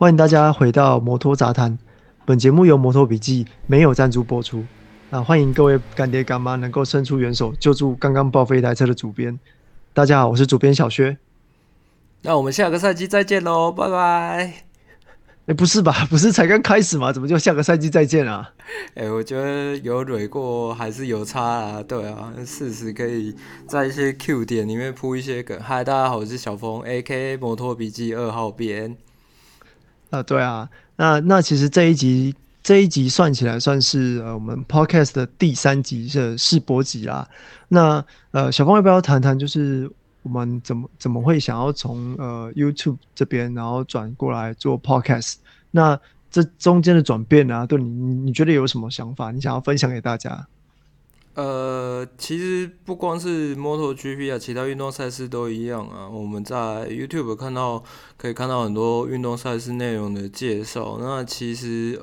欢迎大家回到摩托杂谈，本节目由摩托笔记没有赞助播出。那欢迎各位干爹干妈能够伸出援手救助刚刚报废一台车的主编。大家好，我是主编小薛。那我们下个赛季再见喽，拜拜。不是吧？不是才刚开始吗？怎么就下个赛季再见啊？我觉得有累过还是有差啊。对啊，事实可以在一些 Q 点里面铺一些梗。嗨，大家好，我是小峰 ，A.K.A. 摩托笔记二号编。对啊，那其实这一集算起来算是我们 podcast 的第三集的试播集啦。那小峰要不要谈谈，就是我们怎么会想要从YouTube 这边，然后转过来做 podcast？ 那这中间的转变啊，对你觉得有什么想法？你想要分享给大家？其实不光是 MotoGP 啊，其他运动赛事都一样啊。我们在 YouTube 可以看到很多运动赛事内容的介绍。那其实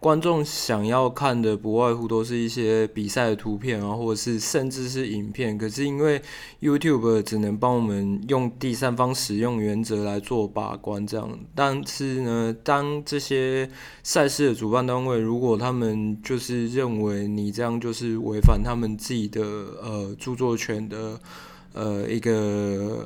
观众想要看的不外乎都是一些比赛的图片啊，或者是甚至是影片。可是因为 YouTube 只能帮我们用第三方使用原则来做把关这样。但是呢，当这些赛事的主办单位如果他们就是认为你这样就是违反他们自己的著作权的一个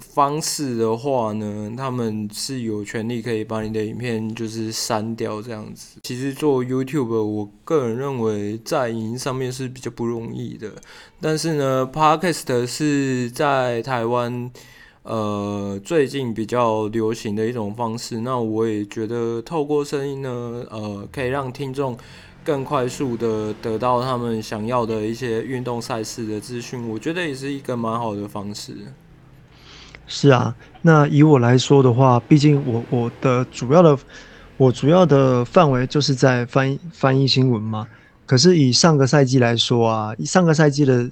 方式的话呢，他们是有权利可以把你的影片就是删掉这样子。其实做 YouTube 我个人认为在影音上面是比较不容易的，但是呢 Podcast 是在台湾最近比较流行的一种方式。那我也觉得透过声音呢可以让听众更快速的得到他们想要的一些运动赛事的资讯，我觉得也是一个蛮好的方式。是啊，那以我来说的话，毕竟我主要的范围就是在翻译新闻嘛。可是以上个赛季来说啊，上个赛季的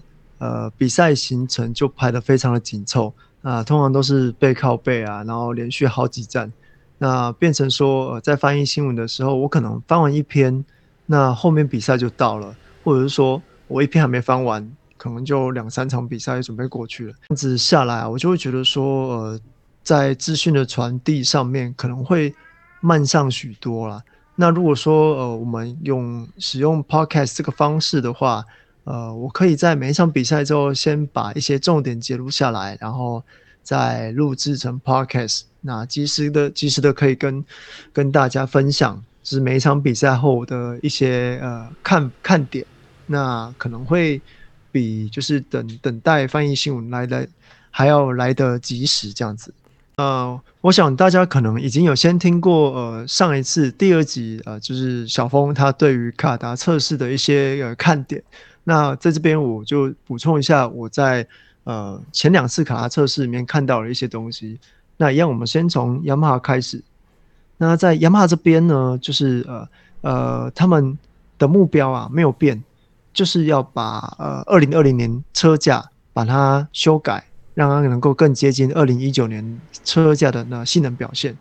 比赛行程就排得非常的紧凑啊，通常都是背靠背啊，然后连续好几站，那变成说在翻译新闻的时候，我可能翻完一篇。那后面比赛就到了，或者是说我一篇还没翻完，可能就两三场比赛也准备过去了。这样子下来啊，我就会觉得说，在资讯的传递上面可能会慢上许多啦。那如果说我们使用 podcast 这个方式的话，我可以在每一场比赛之后先把一些重点截录下来，然后再录制成 podcast， 那及时的可以跟大家分享。就是每一场比赛后的一些看点，那可能会比就是等待翻译新闻还要来得及时这样子。我想大家可能已经有先听过上一次第二集就是小峰他对于卡达测试的一些看点。那在这边我就补充一下我在前两次卡达测试里面看到了一些东西。那一样我们先从 Yamaha 开始。那在 Yamaha 这边呢，就是他们的目标啊没有变，就是要把2020年车架把它修改，让它能够更接近2019年车架的性能表现。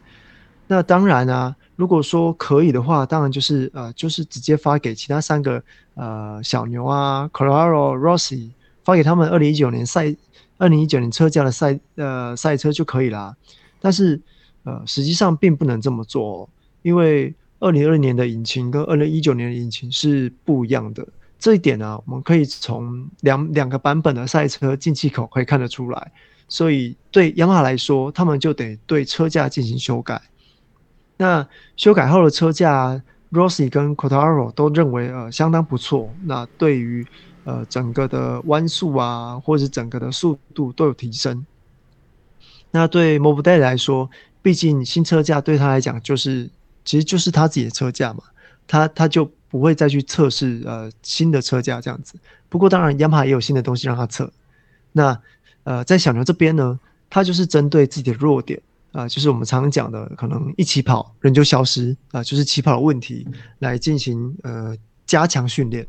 那当然啊，如果说可以的话，当然就是直接发给其他三个小牛啊 Quartararo、Rossi 发给他们2019年车架的赛车就可以啦。但是实际上并不能这么做哦，因为2020年的引擎跟2019年的引擎是不一样的。这一点啊，我们可以从两个版本的赛车进气口可以看得出来。所以对Yamaha来说，他们就得对车架进行修改。那修改后的车架 ，Rossi 跟 Quartararo 都认为相当不错。那对于整个的弯速啊，或者是整个的速度都有提升。那对 Morbidelli 来说，毕竟新车架对他来讲其实就是他自己的车架嘛，他就不会再去测试新的车架这样子。不过当然 Yamaha 也有新的东西让他测。那在小牛这边呢，他就是针对自己的弱点就是我们常讲的可能一起跑人就消失就是起跑的问题来进行加强训练。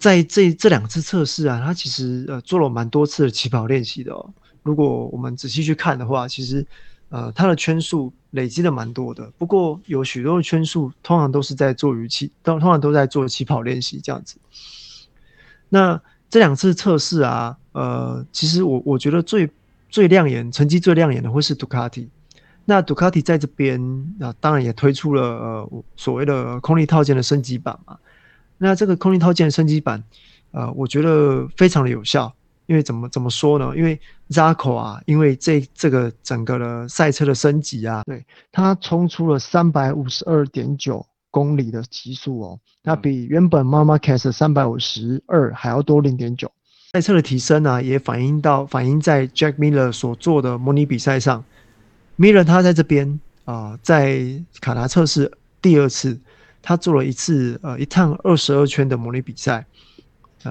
在这两次测试啊，他其实做了蛮多次的起跑练习的哦。如果我们仔细去看的话，其实，它的圈数累积的蛮多的。不过有许多的圈数通常都在做起跑练习这样子。那这两次测试啊，其实我觉得最亮眼、成绩最亮眼的会是 Ducati。那 Ducati 在这边啊，当然也推出了所谓的空力套件的升级版嘛。那这个空力套件升级版，我觉得非常的有效，因为怎么说呢？因为 Zaco 啊，因为这个整个的赛车的升级啊，对，它冲出了 352.9 公里的极速哦，那比原本 Marquez 352还要多 0.9。赛车的提升啊，也反映在 Jack Miller 所做的模拟比赛上。Miller 他在这边在卡达测试第二次，他做了一趟22圈的模拟比赛，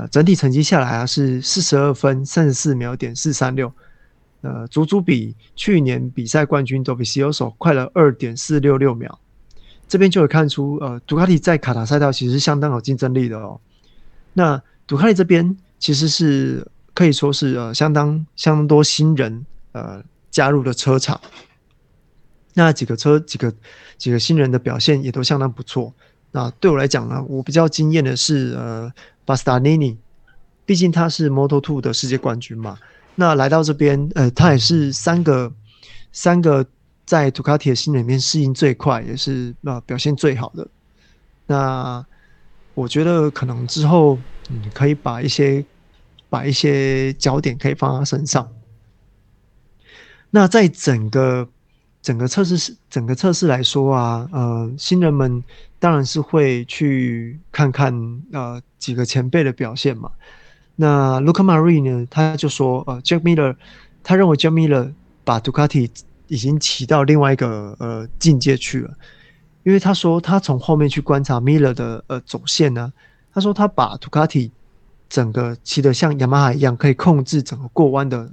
整体成绩下来啊是42分34秒点436，足比去年比赛冠军 Dovizioso 快了 2.466 秒。这边就可以看出Ducati 在卡达赛道其实是相当有竞争力的哦。那 Ducati 这边其实是可以说是相当多新人加入的车厂。那几个新人的表现也都相当不错。那对我来讲呢，我比较惊艳的是Bastanini， 毕竟他是 Moto2 的世界冠军嘛。那来到这边，他也是三个在 Ducati 的新人里面适应最快，也是表现最好的。那我觉得可能之后可以把一些焦点可以放在他身上。那在整个测试来说啊，新人们当然是会去看看几个前辈的表现嘛。那 Luca Marini 呢，他就说Jack Miller， 他认为 Jack Miller 把 Ducati 已经骑到另外一个境界去了，因为他说他从后面去观察 Miller 的走线呢，他说他把 Ducati 整个骑得像 Yamaha 一样，可以控制整个过弯的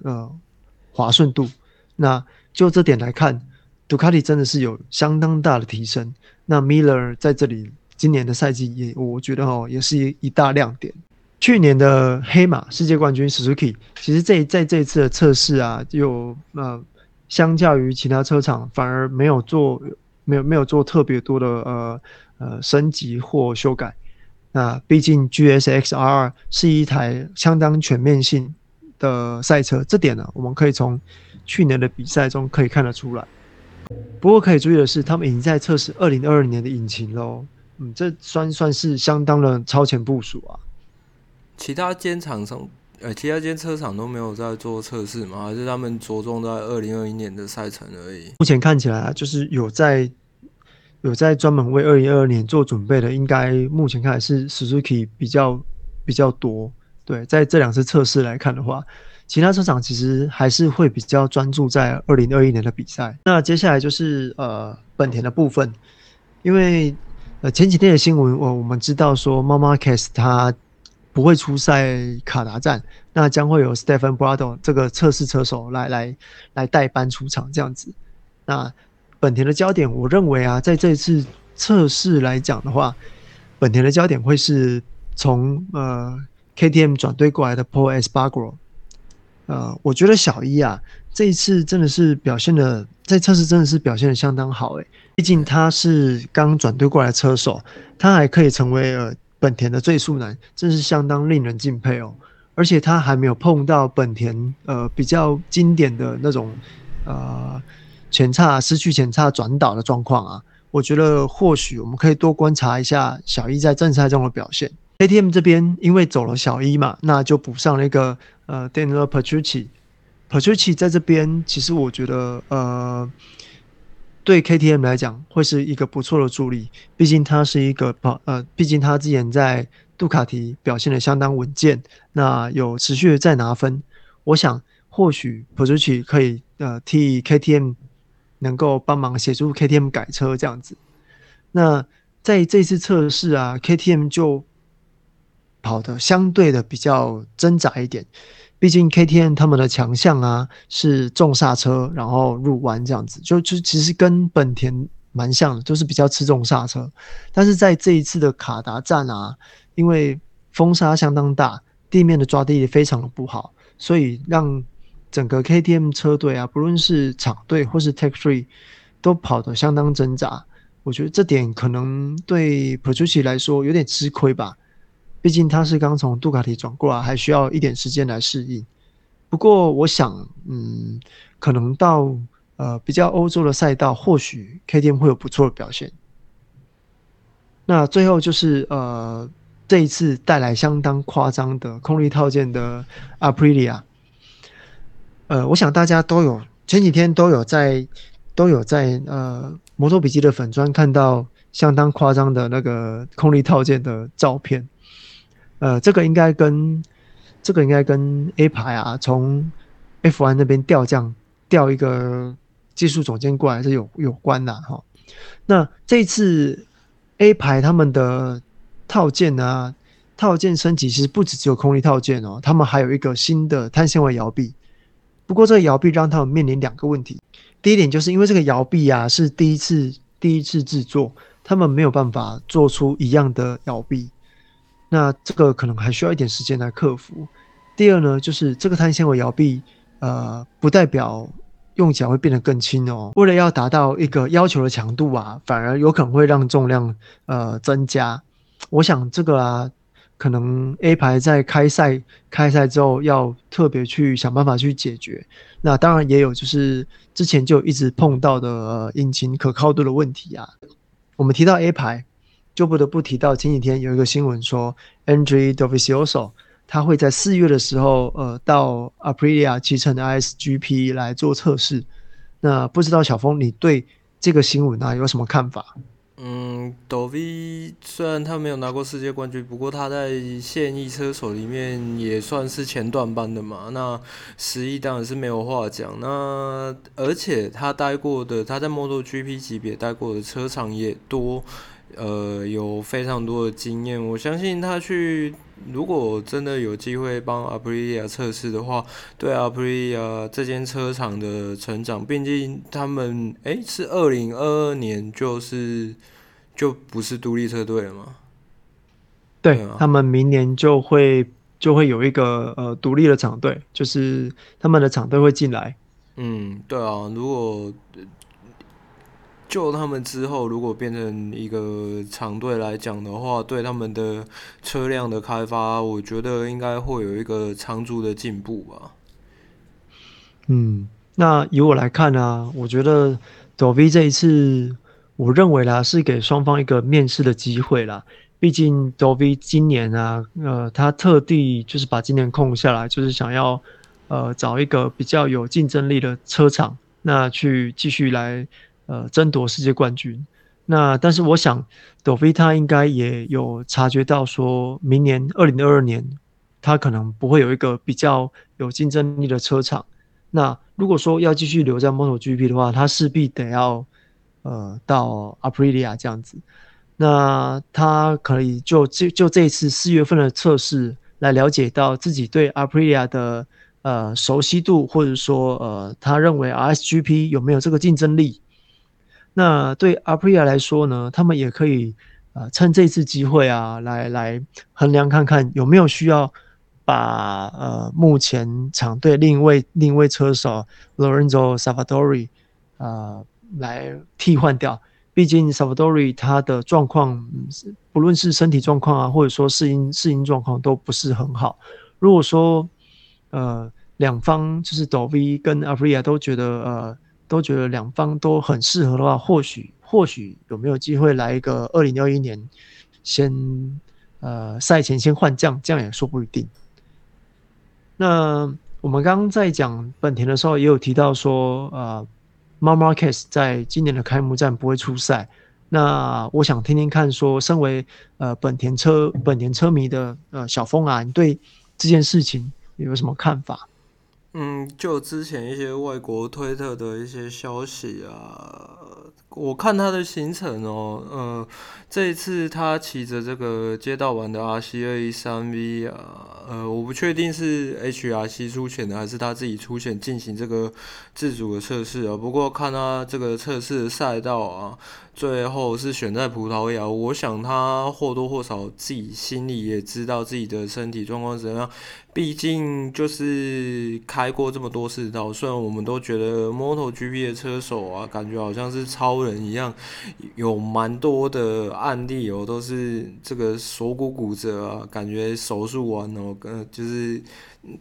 滑顺度。那就这点来看， Ducati 真的是有相当大的提升。那 Miller 在这里今年的赛季我觉得也是一大亮点。去年的黑马世界冠军 Suzuki， 其实在这一次的测试啊，相较于其他车厂反而没有做特别多的升级或修改。那毕竟 GSX-R 是一台相当全面性的赛车，这点呢，我们可以从去年的比赛中可以看得出来。不过可以注意的是，他们已经在测试2022年的引擎咯，这算是相当的超前部署啊。其他间车厂都没有在做测试吗？还是他们着重在2021年的赛程而已？目前看起来就是有在专门为2022年做准备的，应该目前看来是 Suzuki 比较多。对，在这两次测试来看的话，其他车厂其实还是会比较专注在2021年的比赛。那接下来就是本田的部分，因为前几天的新闻我们知道说 Marquez 他不会出赛卡达站，那将会有 Stephen Braddon 这个测试车手来代班出场这样子。那本田的焦点，我认为啊，在这次测试来讲的话，本田的焦点会是从KTM 转队过来的 Pol Espargaró， 我觉得小一啊，这一次真的是在测试真的是表现的相当好诶，毕竟他是刚转队过来的车手，他还可以成为本田的最速男，真是相当令人敬佩哦。而且他还没有碰到本田比较经典的那种失去前叉转导的状况啊，我觉得或许我们可以多观察一下小一在正赛中的表现。KTM 这边因为走了小一嘛，那就补上了一个Daniel Petrucci。Petrucci 在这边其实我觉得对 KTM 来讲会是一个不错的助力，毕竟他之前在杜卡迪表现得相当稳健，那有持续的在拿分。我想或许 Petrucci 可以替 KTM 能够帮忙协助 KTM 改车这样子。那在这次测试啊 ，KTM 就跑的相对的比较挣扎一点，毕竟 KTM 他们的强项啊是重刹车，然后入弯这样子，就其实跟本田蛮像的，就是比较吃重刹车。但是在这一次的卡达站啊，因为风沙相当大，地面的抓地力非常的不好，所以让整个 KTM 车队啊，不论是厂队或是 Tech 3 都跑得相当挣扎。我觉得这点可能对 Petrucci 来说有点吃亏吧，毕竟他是刚从杜卡迪转过来，还需要一点时间来适应。不过我想可能到比较欧洲的赛道，或许 KTM 会有不错的表现。那最后就是这一次带来相当夸张的空力套件的 Aprilia， 我想大家都有前几天都有在摩托笔记的粉专看到相当夸张的那个空力套件的照片。这个应该跟 A 牌啊从 F1 那边调一个技术总监过来是有关的哈。那这一次 A 牌他们的套件升级其实不只有空力套件哦，他们还有一个新的碳纤维摇臂。不过这个摇臂让他们面临两个问题，第一点就是因为这个摇臂啊是第一次制作，他们没有办法做出一样的摇臂，那这个可能还需要一点时间来克服。第二呢，就是这个碳纤维摇臂不代表用起来会变得更轻哦，为了要达到一个要求的强度啊，反而有可能会让重量增加。我想这个啊，可能 A 牌在开赛之后要特别去想办法去解决。那当然也有就是之前就一直碰到的引擎可靠度的问题啊。我们提到 A 牌，就不得不提到前几天有一个新闻说 ，Andrea Dovizioso 他会在4月的时候到 Aprilia 骑乘 RSGP 来做测试。那不知道小峰你对这个新闻啊有什么看法？Dovi 虽然他没有拿过世界冠军，不过他在现役车手里面也算是前段班的嘛。那11当然是没有话讲。那而且他在 MotoGP 级别待过的车厂也多，有非常多的经验。我相信他如果真的有机会帮 Aprilia 测试的话，对 Aprilia 这间车厂的成长，毕竟他们是2022年就不是独立车队了吗？对、啊、他们明年就会有一个独立的厂队，就是他们的厂队会进来。对啊，如果就他们之后如果变成一个厂队来讲的话，对他们的车辆的开发，我觉得应该会有一个长足的进步吧。那以我来看啊，我觉得 Dovi 这一次，我认为啦是给双方一个面试的机会啦。毕竟 Dovi 今年啊，他特地就是把今年空下来，就是想要找一个比较有竞争力的车厂，那去继续来。争夺世界冠军。那但是我想 Dovi 他应该也有察觉到说明年2022年他可能不会有一个比较有竞争力的车厂。那如果说要继续留在 MotoGP 的话，他势必得要到 Aprilia 这样子。那他可以就这一次4月份的测试来了解到自己对 Aprilia 的熟悉度，或者说他认为 RSGP 有没有这个竞争力。那对 Aprilia 来说呢，他们也可以趁这次机会啊，来衡量看看有没有需要把目前厂队另一位车手 Lorenzo Savadori 来替换掉。毕竟 Savadori 他的状况，不论是身体状况啊，或者说适应状况都不是很好。如果说两方就是 Dovi 跟 Aprilia 都觉得两方都很适合的话，或许有没有机会来一个2021年赛前先换将，这样也说不一定。那我们刚刚在讲本田的时候也有提到说Marquez 在今年的开幕战不会出赛。那我想听听看说，身为本田车迷的小峰啊，你对这件事情有什么看法？就之前一些外国推特的一些消息啊，我看他的行程哦，这一次他骑着这个街道版的 RC213V 啊，我不确定是 HRC 出钱的还是他自己出钱进行这个自主的测试啊。不过看他这个测试的赛道啊，最后是选在葡萄牙，我想他或多或少自己心里也知道自己的身体状况怎么样，毕竟就是开过这么多世道，虽然我们都觉得 MotoGP 的车手啊，感觉好像是超人一样，有蛮多的案例哦，都是这个锁骨骨折啊，感觉手术完哦，就是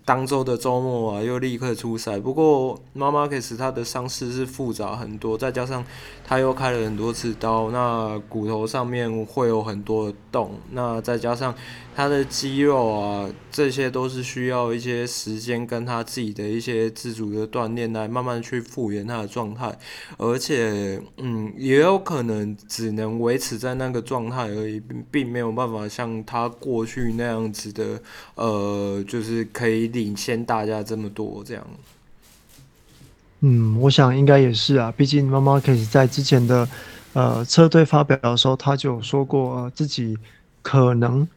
当周的周末啊，又立刻出赛。不过 Marquez 他的伤势是复杂很多，再加上他又开了很多次刀，那骨头上面会有很多的洞，那再加上他的肌肉啊，这些都是需要一些时间跟他自己的一些自主的锻炼来慢慢去复原他的状态，而且也有可能只能维持在那个状态而已，并没有办法像他过去那样子的就是可以领先大家这么多这样。我想应该也是啊，毕竟 Marquez 在之前的车队发表的时候，他就有说过自己可能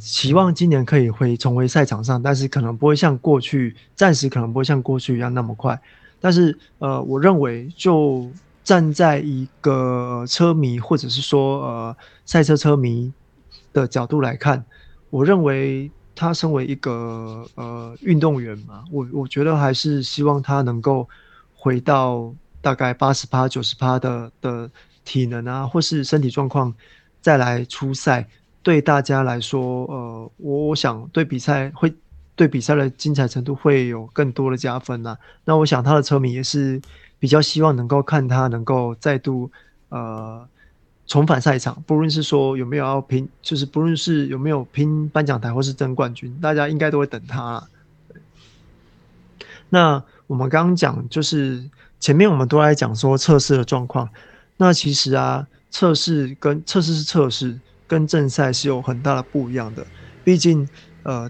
期望今年可以重回赛场上，但是可能不会像过去，暂时可能不会像过去一样那么快。但是我认为就站在一个车迷或者是说赛车车迷的角度来看，我认为他身为一个运动员嘛，我觉得还是希望他能够回到大概 80%、90% 的体能啊，或是身体状况再来出赛。对大家来说，我想对比赛的精彩程度会有更多的加分啦。那我想他的车迷也是比较希望能够看他能够再度重返赛场，不论是说有没有要拼，就是不论是有没有拼颁奖台或是争冠军，大家应该都会等他啦。那我们刚刚讲就是前面我们都在讲说测试的状况，那其实啊，测试跟正赛是有很大的不一样的，毕竟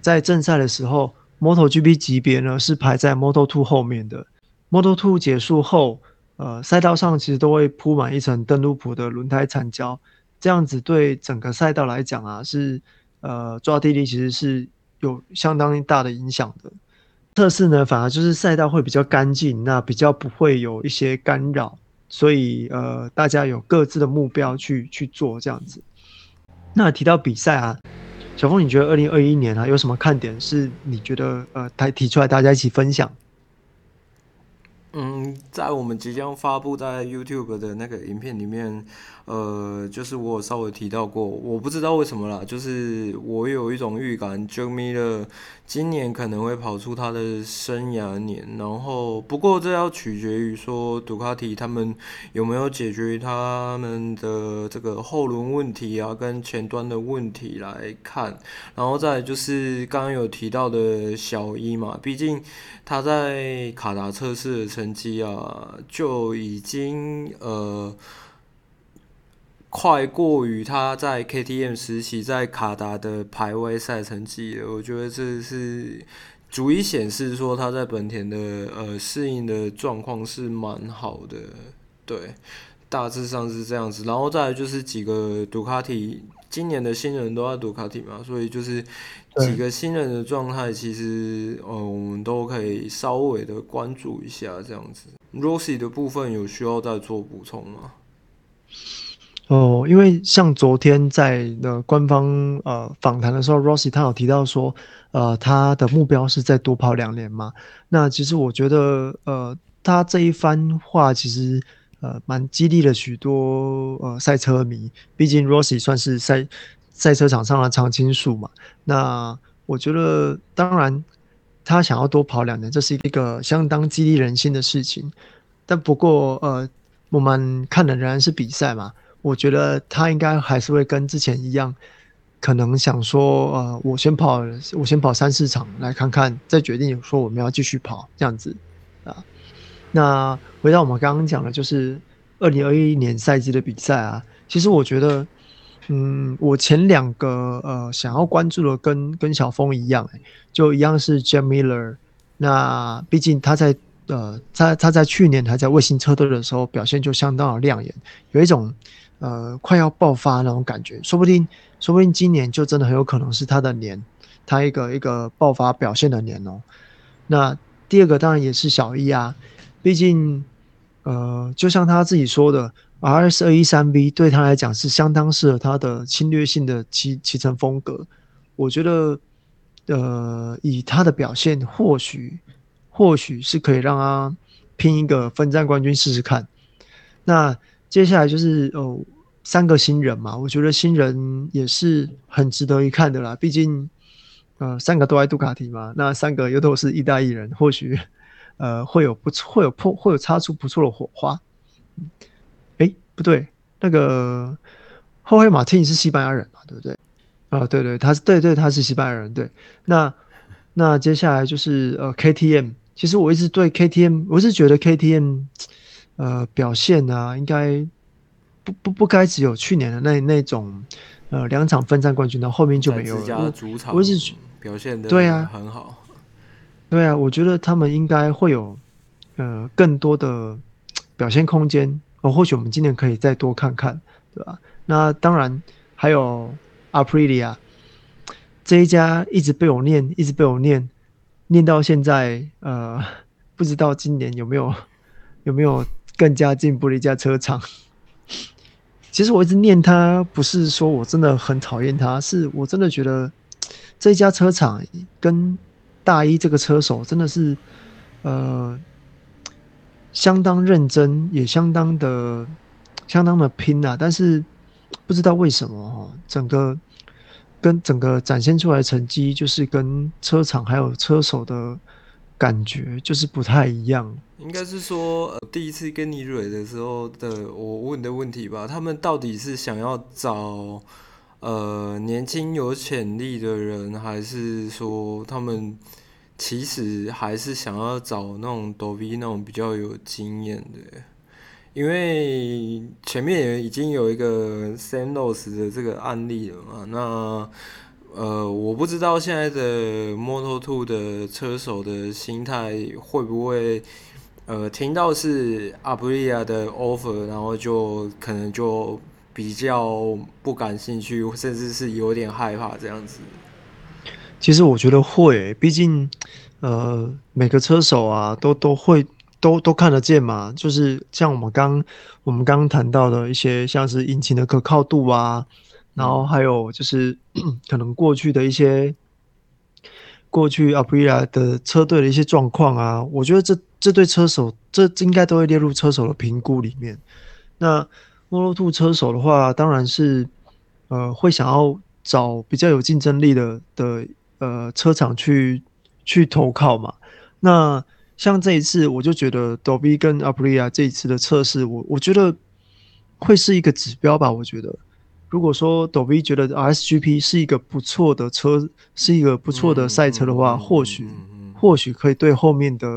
在正赛的时候 MotoGP 级别呢是排在 Moto2 后面的， Moto2 结束后赛道上其实都会铺满一层邓禄普的轮胎残胶，这样子对整个赛道来讲啊，是抓地力其实是有相当大的影响的。测试呢反而就是赛道会比较干净，那比较不会有一些干扰，所以大家有各自的目标去做这样子。那提到比赛啊，小峰，你觉得2021年啊有什么看点是你觉得提出来大家一起分享？在我们即将发布在 YouTube 的那个影片里面，就是我有稍微提到过，我不知道为什么啦，就是我有一种预感 Jack Miller 今年可能会跑出他的生涯年，然后不过这要取决于说 Ducati 他们有没有解决他们的这个后轮问题啊跟前端的问题来看，然后再来就是刚刚有提到的小一嘛，毕竟他在卡达测试的成绩啊就已经快过于他在 KTM 时期在卡达的排位赛成绩了，我觉得这是足以显示说他在本田的适应的状况是蛮好的，对，大致上是这样子。然后再来就是几个杜卡迪今年的新人都在杜卡迪嘛，所以就是几个新人的状态，其实我们都可以稍微的关注一下这样子。Rossi 的部分有需要再做补充吗？因为像昨天在官方访谈的时候 ，Rossi 他有提到说，他的目标是再多跑2年嘛。那其实我觉得，他这一番话其实蛮激励了许多赛车迷。毕竟 Rossi 算是赛车场上的常青树嘛。那我觉得，当然他想要多跑2年，这是一个相当激励人心的事情。但不过，我们看的仍然是比赛嘛。我觉得他应该还是会跟之前一样，可能想说，我先跑3-4场来看看，再决定说我们要继续跑这样子啊。那回到我们刚刚讲的，就是2021年赛季的比赛啊，其实我觉得，我前2个想要关注的跟小峰一样，就一样是 Jack Miller。那毕竟他在他在去年还在卫星车队的时候表现就相当的亮眼，有一种快要爆发那种感觉，说不定今年就真的很有可能是他的年，他一个爆发表现的年哦。那第2个当然也是小一啊，毕竟就像他自己说的 ，RS213V 对他来讲是相当适合他的侵略性的骑乘风格。我觉得以他的表现或许是可以让他拼一个分站冠军试试看。那接下来就是三个新人嘛，我觉得新人也是很值得一看的啦，毕竟三个都在杜卡迪嘛，那三个又都是意大利人，或许会有擦出不错的火花。不对，那个后黑马汀是西班牙人嘛，对不对？对对，他是西班牙人，对。那接下来就是KTM， 其实我一直对 KTM， 我是觉得 KTM 表现啊，应该不该只有去年的那种两场分站冠军，然后后面就没有了。自家主场我一直表现的很好。对啊，我觉得他们应该会有更多的表现空间。或许我们今年可以再多看看，对吧？那当然还有 Aprilia 这一家，一直被我念到现在，不知道今年有没有更加进步的一家车厂。其实我一直念他，不是说我真的很讨厌他，是我真的觉得这一家车厂跟大一这个车手真的是相当认真，也相当的拼啊，但是不知道为什么整个展现出来的成绩，就是跟车厂还有车手的感觉就是不太一样。应该是说第一次跟你蕊的时候的我问的问题吧，他们到底是想要找年轻有潜力的人，还是说他们其实还是想要找那种 Dovi 那种比较有经验的，因为前面也已经有一个 Sam Loss 的这个案例了嘛。那我不知道现在的 Moto2 的车手的心态会不会听到是 Aprilia 的 offer， 然后就可能就比较不感兴趣，甚至是有点害怕这样子。其实我觉得会毕竟每个车手啊都看得见嘛，就是像我们刚谈到的一些像是引擎的可靠度啊，然后还有就是可能过去 Aprilia 的车队的一些状况啊，我觉得这对车手这应该都会列入车手的评估里面。那 Moto2 车手的话，当然是会想要找比较有竞争力的车厂去投靠嘛。那像这一次我就觉得 Dovi 跟 Aprilia 这一次的测试，我觉得会是一个指标吧。我觉得如果说 Dovi 觉得 RSGP 是一个不错的车，是一个不错的赛车的话，或许可以对后面的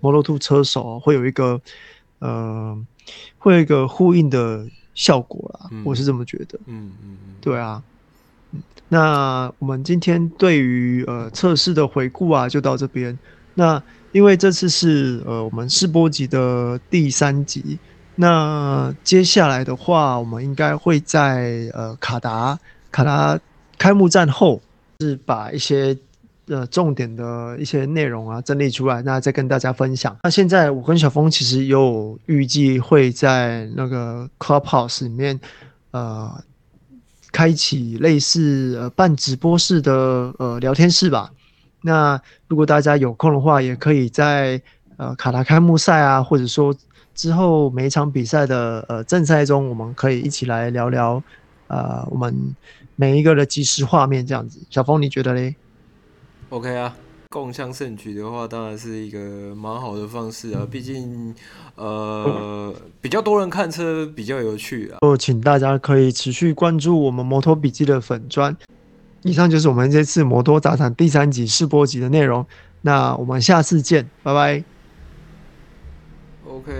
Moto2 车手会有一个呼应的效果啦，我是这么觉得。对啊。那我们今天对于测试的回顾啊，就到这边。那因为这次是我们试播集的第3集，那接下来的话，我们应该会在卡达开幕战后，是把一些重点的一些内容啊整理出来，那再跟大家分享。那现在我跟小峰其实有预计会在那个 Clubhouse 里面开启类似半直播式的聊天室吧。那如果大家有空的话，也可以在卡达开幕赛啊，或者说之后每一场比赛的正赛中，我们可以一起来聊聊我们每一个的即时画面这样子。小峰，你觉得嘞 ？OK 啊。共襄盛举的话，当然是一个蛮好的方式啊。毕竟，比较多人看车比较有趣啊。就请大家可以持续关注我们摩托笔记的粉专。以上就是我们这次摩托杂谈第3集试播集的内容。那我们下次见，拜拜。OK。